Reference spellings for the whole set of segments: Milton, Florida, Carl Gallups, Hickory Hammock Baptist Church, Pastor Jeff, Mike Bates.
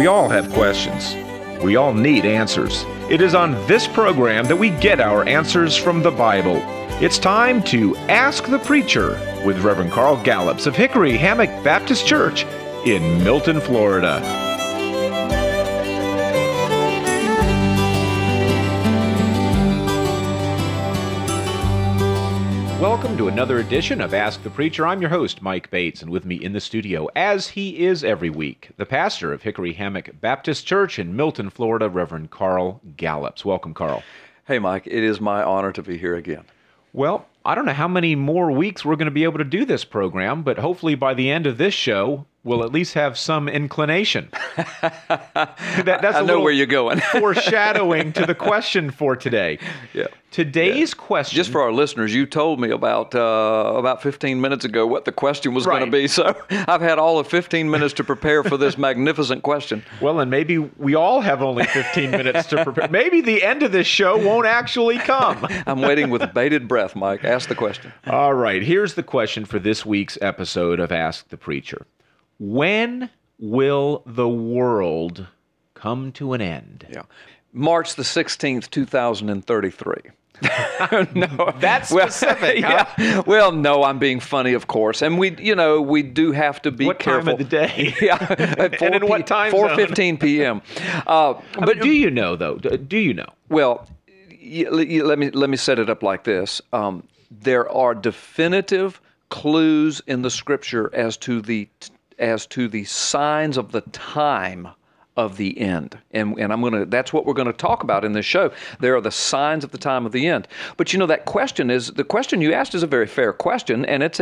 We all have questions. We all need answers. It is on this program that we get our answers from the Bible. It's time to Ask the Preacher with Reverend Carl Gallups of Hickory Hammock Baptist Church in Milton, Florida. Welcome to another edition of Ask the Preacher. I'm your host, Mike Bates, and with me in the studio, as he is every week, the pastor of Hickory Hammock Baptist Church in Milton, Florida, Reverend Carl Gallups. Welcome, Carl. Hey, Mike. It is my honor to be here again. Well, I don't know how many more weeks we're going to be able to do this program, but hopefully by the end of this show, we'll at least have some inclination. That's I know where you're going. Foreshadowing to the question for today. Yeah. Today's question... Just for our listeners, you told me about 15 minutes ago what the question was going to be, so I've had all of 15 minutes to prepare for this magnificent question. Well, and maybe we all have only 15 minutes to prepare. Maybe the end of this show won't actually come. I'm waiting with bated breath, Mike. Ask the question. All right, here's the question for this week's episode of Ask the Preacher. When will the world come to an end? Yeah. March the 16th, 2033. No, that's specific. Well, huh? Yeah. Well, no, I'm being funny, of course. And we do have to be careful. What time of the day? Yeah. And in what time zone? 4:15 p.m. But do you know, though? Do you know? Well, let me set it up like this. There are definitive clues in the Scripture as to the signs of the time of the end. And that's what we're going to talk about in this show. There are the signs of the time of the end. But that question is a very fair question, and it's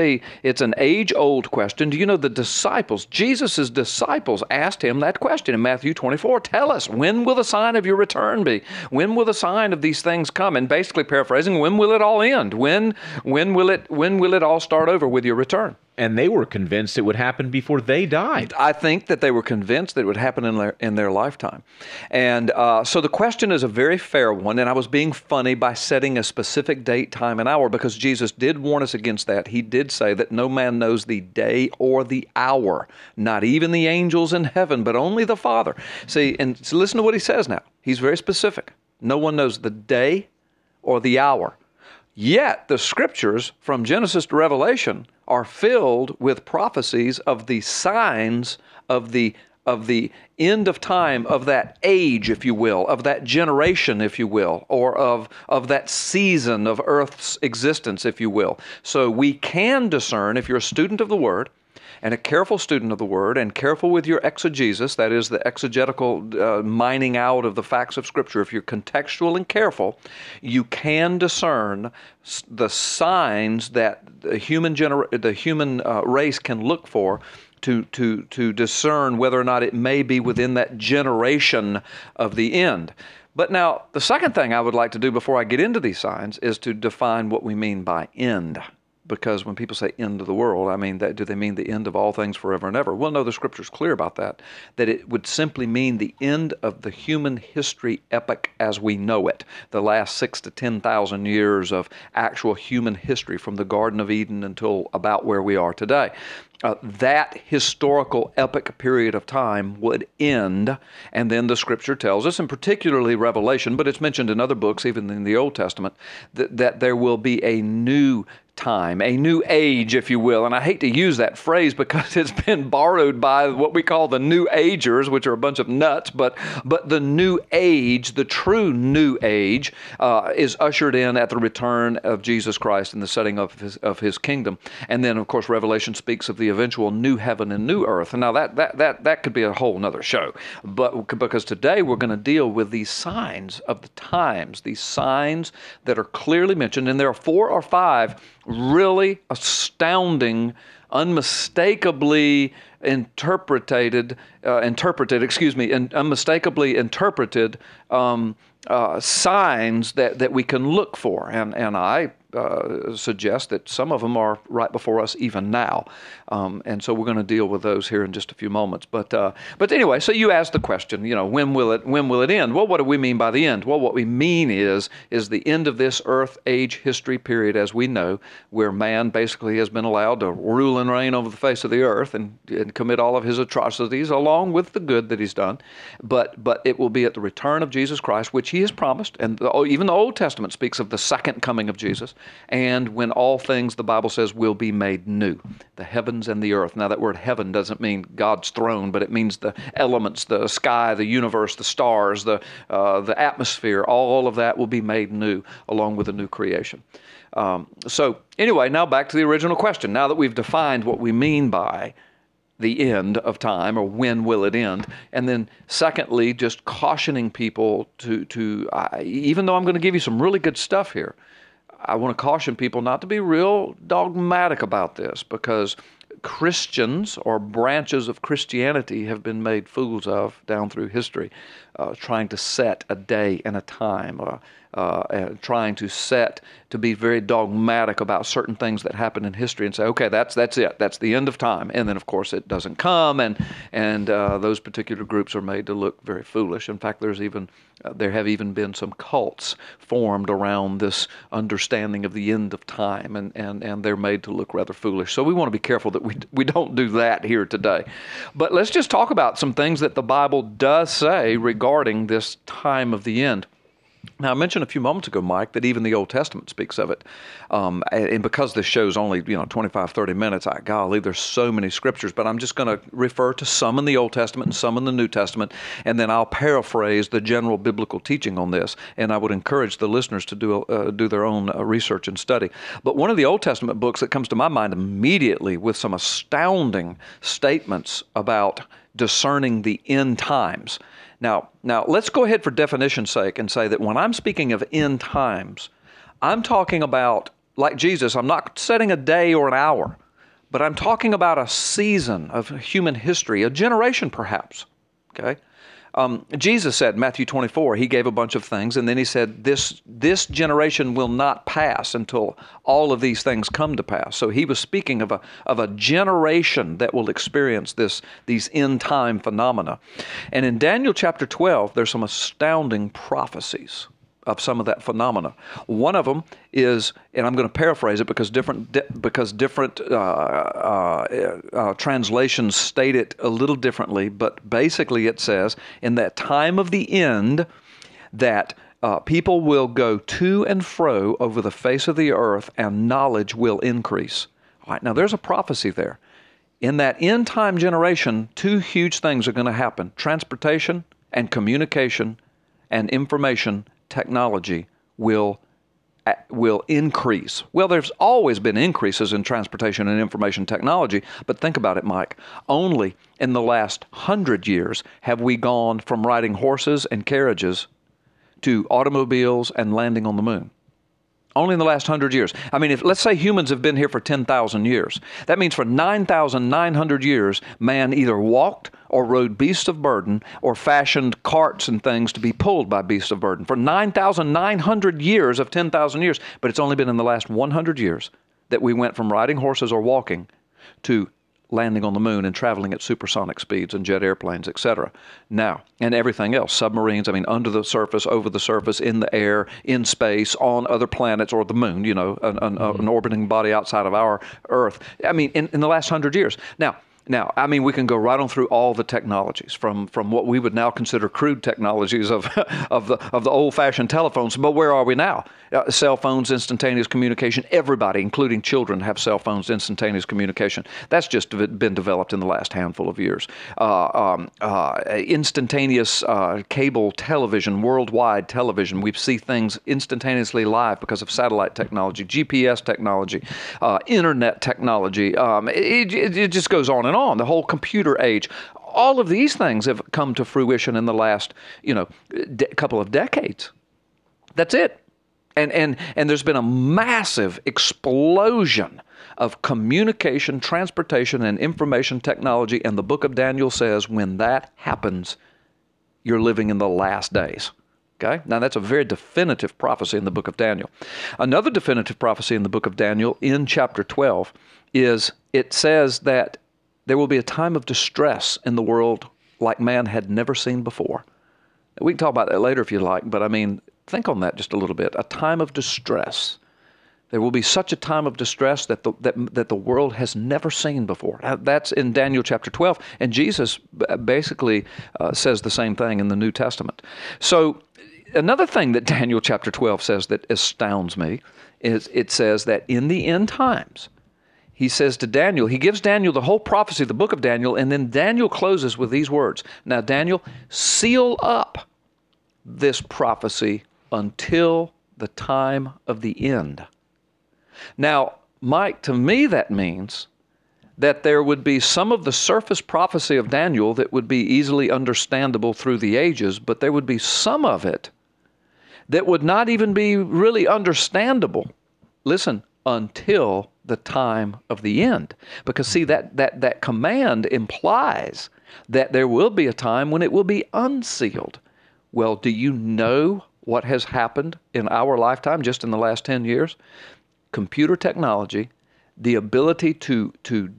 an age-old question. Do you know the disciples, Jesus' disciples asked him that question in Matthew 24, tell us, when will the sign of your return be? When will the sign of these things come? And basically paraphrasing, when will it all end? When will it all start over with your return? And they were convinced it would happen before they died. I think that they were convinced that it would happen in their lifetime. And so the question is a very fair one, and I was being funny by setting a specific date, time, and hour, because Jesus did warn us against that. He did say that no man knows the day or the hour, not even the angels in heaven, but only the Father. See, and so listen to what he says now. He's very specific. No one knows the day or the hour. Yet the Scriptures from Genesis to Revelation are filled with prophecies of the signs of the end of time, of that age, if you will, of that generation, if you will, or of that season of Earth's existence, if you will. So we can discern, if you're a student of the Word, and a careful student of the Word, and careful with your exegesis, that is the exegetical mining out of the facts of Scripture, if you're contextual and careful, you can discern the signs that the human race can look for to discern whether or not it may be within that generation of the end. But now, the second thing I would like to do before I get into these signs is to define what we mean by end. Because when people say end of the world, I mean, do they mean the end of all things forever and ever? Well, no, the Scripture's clear about that it would simply mean the end of the human history epoch as we know it, the last 6,000 to 10,000 years of actual human history from the Garden of Eden until about where we are today. That historical epic period of time would end, and then the Scripture tells us, and particularly Revelation, but it's mentioned in other books, even in the Old Testament, that there will be a new time, a new age, if you will. And I hate to use that phrase because it's been borrowed by what we call the New Agers, which are a bunch of nuts, but the new age, the true new age, is ushered in at the return of Jesus Christ and the setting up of his kingdom. And then, of course, Revelation speaks of the eventual new heaven and new earth. And now that could be a whole nother show, but because today we're going to deal with these signs of the times, these signs that are clearly mentioned, and there are 4 or 5 really astounding, unmistakably interpreted signs that we can look for. And I suggest that some of them are right before us even now. And so we're going to deal with those here in just a few moments. But anyway, so you asked the question, you know, when will it end? Well, what do we mean by the end? Well, what we mean is the end of this earth age history period as we know, where man basically has been allowed to rule and reign over the face of the earth and commit all of his atrocities along with the good that he's done. But it will be at the return of Jesus Christ, which he has promised. And even the Old Testament speaks of the second coming of Jesus. And when all things, the Bible says, will be made new, the heavens and the earth. Now, that word heaven doesn't mean God's throne, but it means the elements, the sky, the universe, the stars, the atmosphere. All of that will be made new along with a new creation. So anyway, now back to the original question. Now that we've defined what we mean by the end of time, or when will it end? And then secondly, just cautioning people to even though I'm going to give you some really good stuff here, I want to caution people not to be real dogmatic about this, because Christians or branches of Christianity have been made fools of down through history, trying to set a day and a time, trying to be very dogmatic about certain things that happen in history and say, okay, that's it, that's the end of time. And then, of course, it doesn't come, and those particular groups are made to look very foolish. In fact, there have even been some cults formed around this understanding of the end of time, and they're made to look rather foolish. So we want to be careful that we don't do that here today. But let's just talk about some things that the Bible does say regarding this time of the end. Now, I mentioned a few moments ago, Mike, that even the Old Testament speaks of it. And because this show's only, 25, 30 minutes, golly, there's so many scriptures. But I'm just going to refer to some in the Old Testament and some in the New Testament. And then I'll paraphrase the general biblical teaching on this. And I would encourage the listeners to do their own research and study. But one of the Old Testament books that comes to my mind immediately with some astounding statements about discerning the end times. Now, let's go ahead for definition's sake and say that when I'm speaking of end times, I'm talking about, like Jesus, I'm not setting a day or an hour, but I'm talking about a season of human history, a generation perhaps, okay? Jesus said, Matthew 24, he gave a bunch of things, and then he said, this generation will not pass until all of these things come to pass. So he was speaking of a generation that will experience these end-time phenomena. And in Daniel chapter 12, there's some astounding prophecies of some of that phenomena. One of them is, and I'm going to paraphrase it because different translations state it a little differently, but basically it says, in that time of the end, that people will go to and fro over the face of the earth and knowledge will increase. All right, now there's a prophecy there. In that end time generation, two huge things are going to happen: transportation and communication, and information technology will increase. Well, there's always been increases in transportation and information technology, but think about it, Mike. Only in the last 100 years have we gone from riding horses and carriages to automobiles and landing on the moon. Only in the last 100 years. I mean, let's say humans have been here for 10,000 years. That means for 9,900 years, man either walked or rode beasts of burden or fashioned carts and things to be pulled by beasts of burden. For 9,900 years of 10,000 years. But it's only been in the last 100 years that we went from riding horses or walking to landing on the moon and traveling at supersonic speeds and jet airplanes, etc. Now, and everything else, submarines, I mean, under the surface, over the surface, in the air, in space, on other planets or the moon, an orbiting body outside of our Earth. I mean, in the last 100 years. Now, I mean, we can go right on through all the technologies, from what we would now consider crude technologies of the old-fashioned telephones. But where are we now? Cell phones, instantaneous communication. Everybody, including children, have cell phones, instantaneous communication. That's just been developed in the last handful of years. Instantaneous cable television, worldwide television. We see things instantaneously live because of satellite technology, GPS technology, internet technology. It just goes on and on. The whole computer age. All of these things have come to fruition in the last, couple of decades. That's it. And there's been a massive explosion of communication, transportation, and information technology. And the book of Daniel says when that happens, you're living in the last days. Okay? Now, that's a very definitive prophecy in the book of Daniel. Another definitive prophecy in the book of Daniel in chapter 12 is it says that there will be a time of distress in the world like man had never seen before. We can talk about that later if you like, but I mean, think on that just a little bit. A time of distress. There will be such a time of distress that the world has never seen before. That's in Daniel chapter 12, and Jesus basically says the same thing in the New Testament. So another thing that Daniel chapter 12 says that astounds me is it says that in the end times, he says to Daniel, he gives Daniel the whole prophecy of the book of Daniel, and then Daniel closes with these words. Now, Daniel, seal up this prophecy until the time of the end. Now, Mike, to me that means that there would be some of the surface prophecy of Daniel that would be easily understandable through the ages, but there would be some of it that would not even be really understandable, listen, until the time of the end. Because see, that command implies that there will be a time when it will be unsealed. Well, do you know what has happened in our lifetime just in the last 10 years? Computer technology, the ability to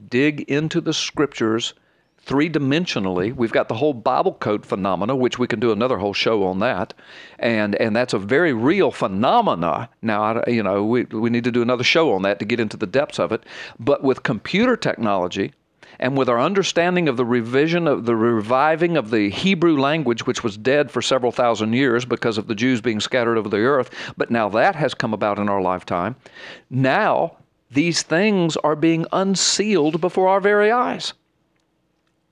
dig into the scriptures three-dimensionally. We've got the whole Bible code phenomena, which we can do another whole show on that, and that's a very real phenomena. Now, you know, we need to do another show on that to get into the depths of it. But with computer technology and with our understanding of the reviving of the Hebrew language, which was dead for several thousand years because of the Jews being scattered over the earth, but now that has come about in our lifetime. Now, these things are being unsealed before our very eyes.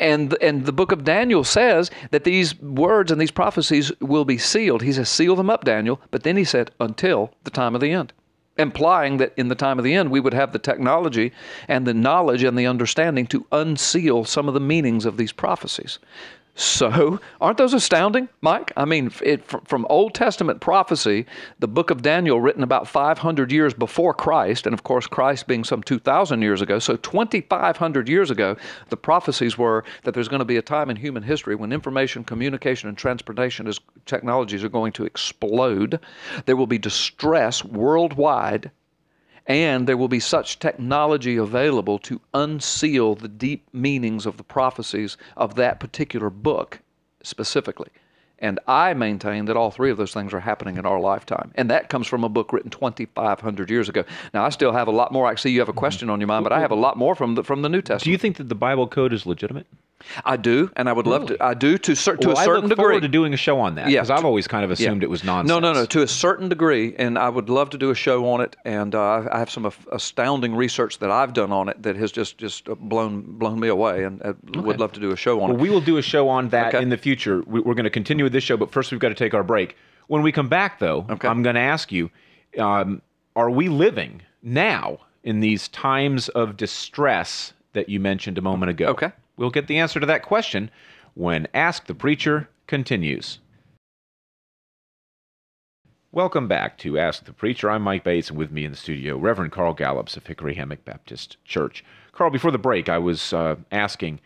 And the book of Daniel says that these words and these prophecies will be sealed. He says, seal them up, Daniel. But then he said, until the time of the end, implying that in the time of the end, we would have the technology and the knowledge and the understanding to unseal some of the meanings of these prophecies. So, aren't those astounding, Mike? I mean, from Old Testament prophecy, the book of Daniel written about 500 years before Christ, and of course Christ being some 2,000 years ago, so 2,500 years ago, the prophecies were that there's going to be a time in human history when information, communication, and transportation technologies are going to explode. There will be distress worldwide, and there will be such technology available to unseal the deep meanings of the prophecies of that particular book specifically. And I maintain that all three of those things are happening in our lifetime. And that comes from a book written 2,500 years ago. Now, I still have a lot more. I see you have a question on your mind, but I have a lot more from the New Testament. Do you think that the Bible code is legitimate? I do, and I would love to. I do to a certain degree. I look forward to doing a show on that, because I've always kind of assumed it was nonsense. No. To a certain degree, and I would love to do a show on it. And I have some astounding research that I've done on it that has just blown me away. And I would love to do a show on it. Well, we will do a show on that in the future. We're going to continue with this show, but first we've got to take our break. When we come back, though, I'm going to ask you: are we living now in these times of distress that you mentioned a moment ago? Okay. We'll get the answer to that question when Ask the Preacher continues. Welcome back to Ask the Preacher. I'm Mike Bates, and with me in the studio, Reverend Carl Gallups of Hickory Hammock Baptist Church. Carl, before the break, I was asking,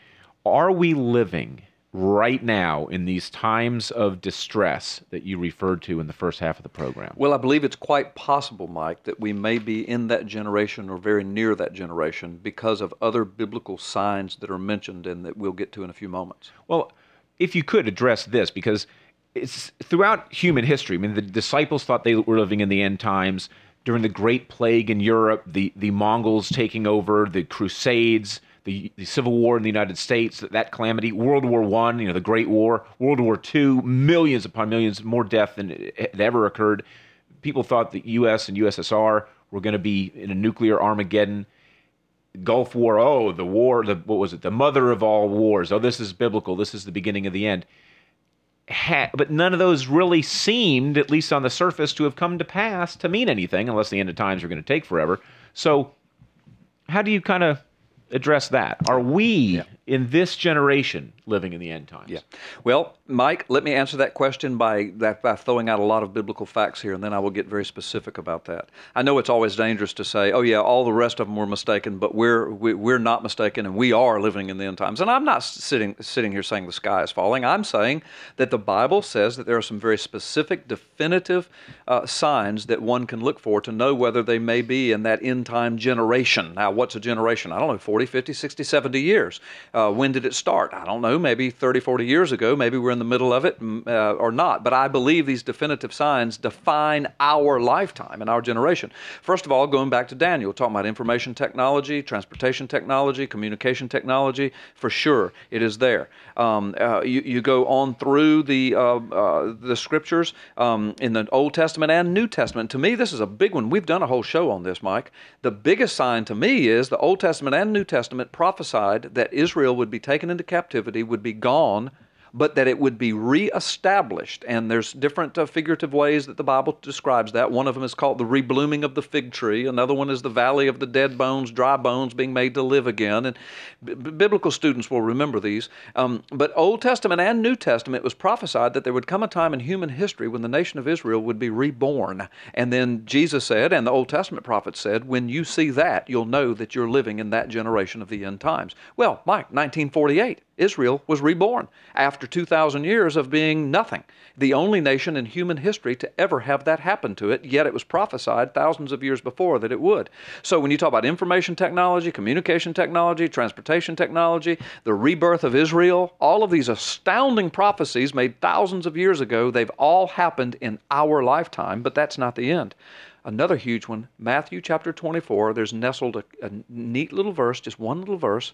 are we living right now in these times of distress that you referred to in the first half of the program? Well, I believe it's quite possible, Mike, that we may be in that generation or very near that generation because of other biblical signs that are mentioned and that we'll get to in a few moments. Well, if you could address this, because it's throughout human history. I mean, the disciples thought they were living in the end times. During the Great Plague in Europe, the Mongols taking over, the Crusades, the Civil War in the United States, that calamity, World War I, the Great War, World War II, millions upon millions more death than had ever occurred. People thought the U.S. and USSR were going to be in a nuclear Armageddon. Gulf War, the mother of all wars. Oh, this is biblical. This is the beginning of the end. But none of those really seemed, at least on the surface, to have come to pass to mean anything, unless the end of times are going to take forever. So how do you kind of address that? Are we in this generation living in the end times? Yeah. Well, Mike, let me answer that question by throwing out a lot of biblical facts here, and then I will get very specific about that. I know it's always dangerous to say, oh yeah, all the rest of them were mistaken, but we're not mistaken, and we are living in the end times. And I'm not sitting here saying the sky is falling. I'm saying that the Bible says that there are some very specific, definitive signs that one can look for to know whether they may be in that end time generation. Now, what's a generation? I don't know, 40, 50, 60, 70 years. When did it start? I don't know, maybe 30, 40 years ago. Maybe we're in the middle of it or not. But I believe these definitive signs define our lifetime and our generation. First of all, going back to Daniel, talking about information technology, transportation technology, communication technology, for sure it is there. You go on through the scriptures in the Old Testament and New Testament. To me, this is a big one. We've done a whole show on this, Mike. The biggest sign to me is the Old Testament and New Testament prophesied that Israel would be taken into captivity, would be gone, but that it would be reestablished. And there's different figurative ways that the Bible describes that. One of them is called the reblooming of the fig tree. Another one is the valley of the dead bones, dry bones being made to live again. And biblical students will remember these. But Old Testament and New Testament, it was prophesied that there would come a time in human history when the nation of Israel would be reborn. And then Jesus said, and the Old Testament prophets said, when you see that, you'll know that you're living in that generation of the end times. Well, Mike, 1948. Israel was reborn after 2,000 years of being nothing, the only nation in human history to ever have that happen to it, yet it was prophesied thousands of years before that it would. So when you talk about information technology, communication technology, transportation technology, the rebirth of Israel, all of these astounding prophecies made thousands of years ago, they've all happened in our lifetime, but that's not the end. Another huge one, Matthew chapter 24, there's nestled a neat little verse, just one little verse.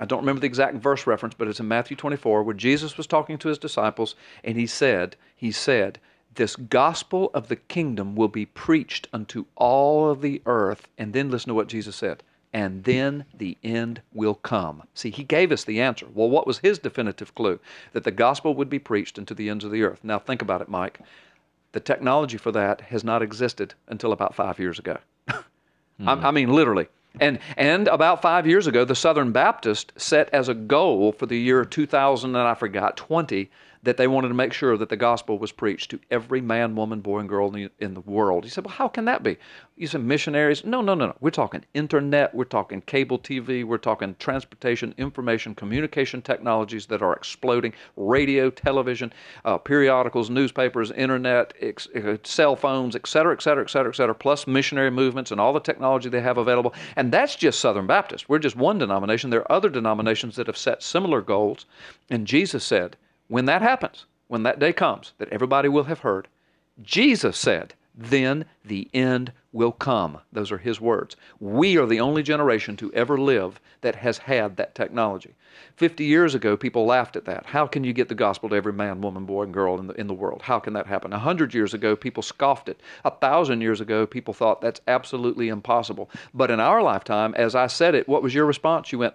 I don't remember the exact verse reference, but it's in Matthew 24 where Jesus was talking to his disciples and he said, this gospel of the kingdom will be preached unto all of the earth. And then listen to what Jesus said. And then the end will come. See, he gave us the answer. Well, what was his definitive clue? That the gospel would be preached unto the ends of the earth. Now think about it, Mike. The technology for that has not existed until about 5 years ago. I mean, literally. And about 5 years ago, the Southern Baptist set as a goal for the year 2020 that they wanted to make sure that the gospel was preached to every man, woman, boy, and girl in the world. You said, well, how can that be? You said missionaries. No. We're talking internet. We're talking cable TV. We're talking transportation, information, communication technologies that are exploding. Radio, television, periodicals, newspapers, internet, cell phones, et cetera, et cetera, et cetera, et cetera, plus missionary movements and all the technology they have available. And that's just Southern Baptist. We're just one denomination. There are other denominations that have set similar goals. And Jesus said, when that happens, when that day comes, that everybody will have heard, Jesus said, then the end will come. Those are his words. We are the only generation to ever live that has had that technology. 50 years ago, people laughed at that. How can you get the gospel to every man, woman, boy, and girl in the world? How can that happen? 100 years ago, people scoffed it. 1,000 years ago, people thought that's absolutely impossible. But in our lifetime, as I said it, what was your response? You went,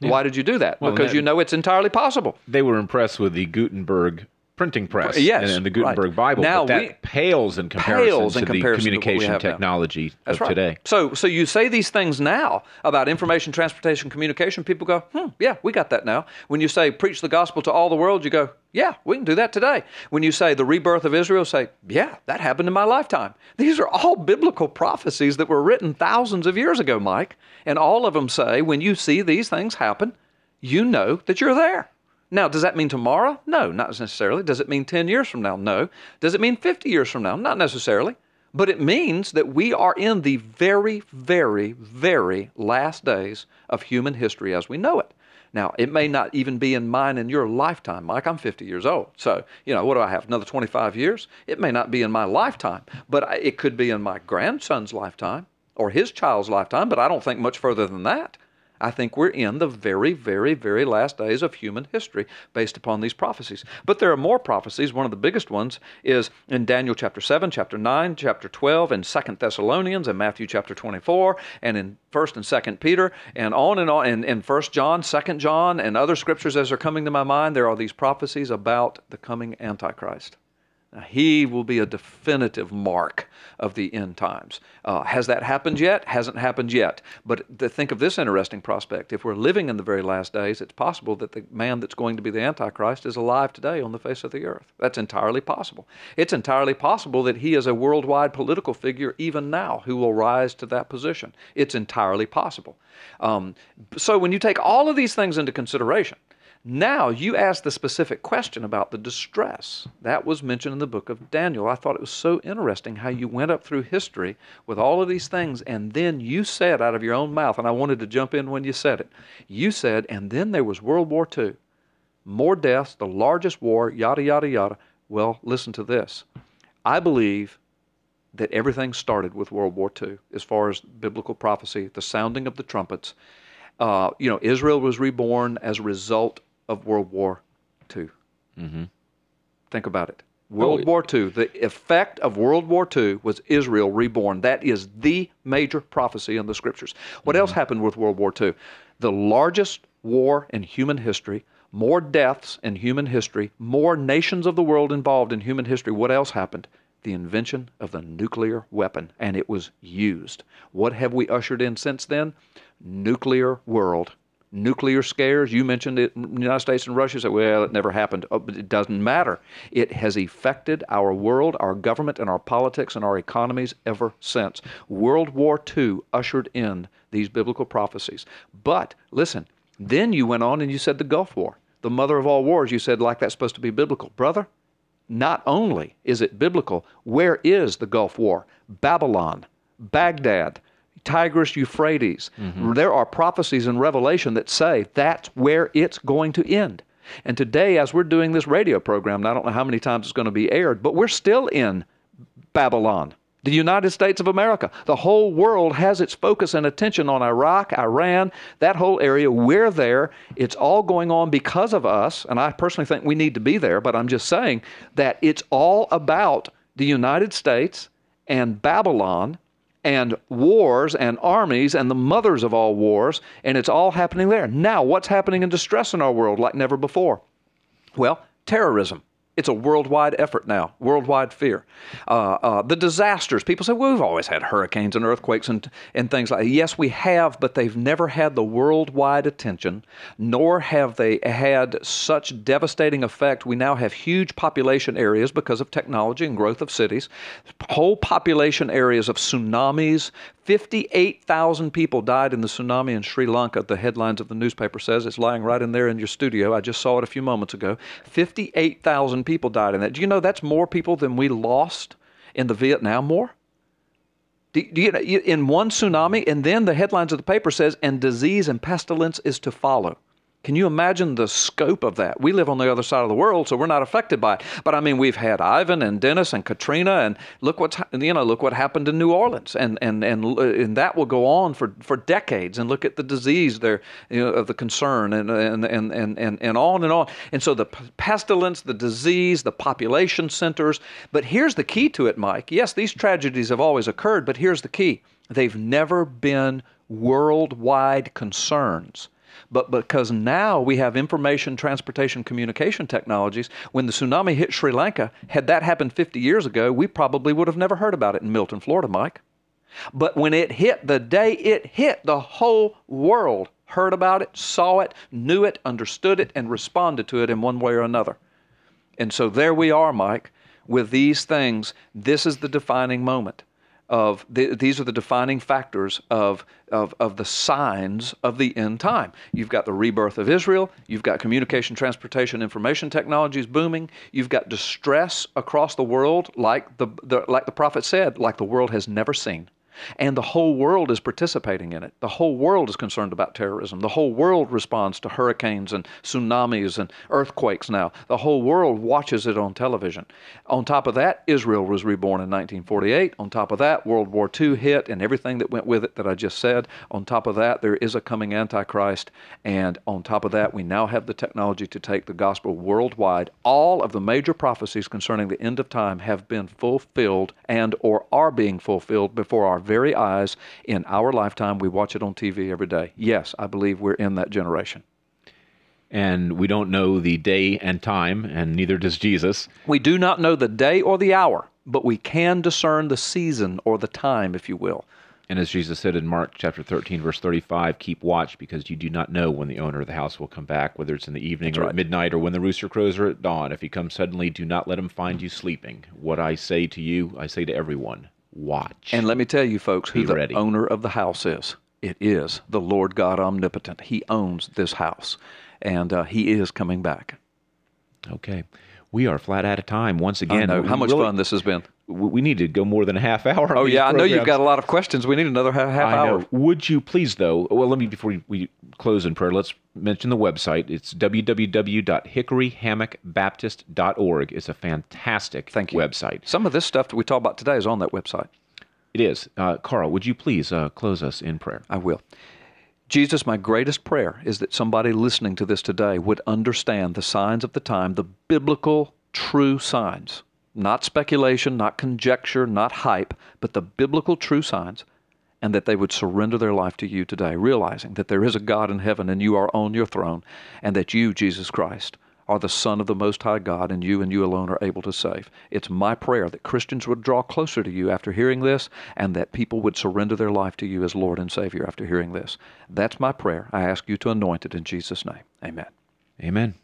yeah. Why did you do that? Well, because you know it's entirely possible. They were impressed with the Gutenberg printing press and the Gutenberg Bible. Now but that pales in comparison to the communication technology of today. So you say these things now about information, transportation, communication, people go, yeah, we got that now. When you say preach the gospel to all the world, you go, yeah, we can do that today. When you say the rebirth of Israel, say, yeah, that happened in my lifetime. These are all biblical prophecies that were written thousands of years ago, Mike. And all of them say, when you see these things happen, you know that you're there. Now, does that mean tomorrow? No, not necessarily. Does it mean 10 years from now? No. Does it mean 50 years from now? Not necessarily. But it means that we are in the very, very, very last days of human history as we know it. Now, it may not even be in mine in your lifetime, Mike. I'm 50 years old. So, what do I have? Another 25 years? It may not be in my lifetime, but it could be in my grandson's lifetime or his child's lifetime, but I don't think much further than that. I think we're in the very, very, very last days of human history based upon these prophecies. But there are more prophecies. One of the biggest ones is in Daniel chapter 7, chapter 9, chapter 12, and 2 Thessalonians, and Matthew chapter 24, and in 1 and 2 Peter, and on, and 1 John, 2 John, and other scriptures as they're coming to my mind, there are these prophecies about the coming Antichrist. He will be a definitive mark of the end times. Has that happened yet? Hasn't happened yet. But think of this interesting prospect. If we're living in the very last days, it's possible that the man that's going to be the Antichrist is alive today on the face of the earth. That's entirely possible. It's entirely possible that he is a worldwide political figure even now who will rise to that position. It's entirely possible. So when you take all of these things into consideration, now, you asked the specific question about the distress. That was mentioned in the book of Daniel. I thought it was so interesting how you went up through history with all of these things, and then you said out of your own mouth, and I wanted to jump in when you said it, you said, and then there was World War II. More deaths, the largest war, yada, yada, yada. Well, listen to this. I believe that everything started with World War II as far as biblical prophecy, the sounding of the trumpets. Israel was reborn as a result of World War II. Mm-hmm. Think about it. World War II, the effect of World War II was Israel reborn. That is the major prophecy in the Scriptures. What else happened with World War II? The largest war in human history, more deaths in human history, more nations of the world involved in human history. What else happened? The invention of the nuclear weapon, and it was used. What have we ushered in since then? Nuclear world. Nuclear scares, you mentioned it, the United States and Russia said, well, it never happened. Oh, but it doesn't matter. It has affected our world, our government, and our politics, and our economies ever since. World War II ushered in these biblical prophecies. But, listen, then you went on and you said the Gulf War, the mother of all wars. You said, like that's supposed to be biblical. Brother, not only is it biblical, where is the Gulf War? Babylon, Baghdad, Tigris, Euphrates. Mm-hmm. There are prophecies in Revelation that say that's where it's going to end. And today, as we're doing this radio program, and I don't know how many times it's going to be aired, but we're still in Babylon, the United States of America. The whole world has its focus and attention on Iraq, Iran, that whole area. We're there. It's all going on because of us. And I personally think we need to be there, but I'm just saying that it's all about the United States and Babylon and wars and armies and the mothers of all wars, and it's all happening there. Now, what's happening in distress in our world like never before? Well, terrorism. It's a worldwide effort now, worldwide fear. The disasters. People say, well, we've always had hurricanes and earthquakes and things like that. Yes, we have, but they've never had the worldwide attention, nor have they had such devastating effect. We now have huge population areas because of technology and growth of cities, whole population areas of tsunamis. 58,000 people died in the tsunami in Sri Lanka. The headlines of the newspaper says it's lying right in there in your studio. I just saw it a few moments ago. 58,000 people died in that. Do you know that's more people than we lost in the Vietnam War? In one tsunami, and then the headlines of the paper says, and disease and pestilence is to follow. Can you imagine the scope of that? We live on the other side of the world, so we're not affected by it. But I mean, we've had Ivan and Dennis and Katrina, and look what happened in New Orleans, and that will go on for decades. And look at the disease there, of the concern, and on and on. And so the pestilence, the disease, the population centers. But here's the key to it, Mike. Yes, these tragedies have always occurred, but here's the key: they've never been worldwide concerns. But because now we have information, transportation, communication technologies, when the tsunami hit Sri Lanka, had that happened 50 years ago, we probably would have never heard about it in Milton, Florida, Mike. But when it hit, the day it hit, the whole world heard about it, saw it, knew it, understood it, and responded to it in one way or another. And so there we are, Mike, with these things. This is the defining moment. These are the defining factors of the signs of the end time. You've got the rebirth of Israel. You've got communication, transportation, information technologies booming. You've got distress across the world, like the prophet said, like the world has never seen. And the whole world is participating in it. The whole world is concerned about terrorism. The whole world responds to hurricanes and tsunamis and earthquakes now. The whole world watches it on television. On top of that, Israel was reborn in 1948. On top of that, World War II hit and everything that went with it that I just said. On top of that, there is a coming Antichrist. And on top of that, we now have the technology to take the gospel worldwide. All of the major prophecies concerning the end of time have been fulfilled and or are being fulfilled before our very eyes in our lifetime. We watch it on TV every day. Yes, I believe we're in that generation. and we don't know the day and time, and neither does Jesus. We do not know the day or the hour, but we can discern the season or the time, if you will. And as Jesus said in Mark chapter 13, verse 35, keep watch because you do not know when the owner of the house will come back, whether it's in the evening or at midnight or when the rooster crows or at dawn. If he comes suddenly, do not let him find you sleeping. What I say to you, I say to everyone, watch. And let me tell you, folks, who the owner of the house is. It is the Lord God omnipotent. He owns this house, and he is coming back. Okay. We are flat out of time once again. I know. How much fun this has been. We need to go more than a half hour. Oh, yeah. I know you've got a lot of questions. We need another half hour. Would you please, though, well, let me, before we close in prayer, let's mention the website. It's www.hickoryhammockbaptist.org. It's a fantastic website. Some of this stuff that we talk about today is on that website. It is. Carl, would you please close us in prayer? I will. Jesus, my greatest prayer is that somebody listening to this today would understand the signs of the time, the biblical true signs, not speculation, not conjecture, not hype, but the biblical true signs, and that they would surrender their life to you today, realizing that there is a God in heaven and you are on your throne, and that you, Jesus Christ, are the Son of the Most High God, and you alone are able to save. It's my prayer that Christians would draw closer to you after hearing this, and that people would surrender their life to you as Lord and Savior after hearing this. That's my prayer. I ask you to anoint it in Jesus' name. Amen. Amen.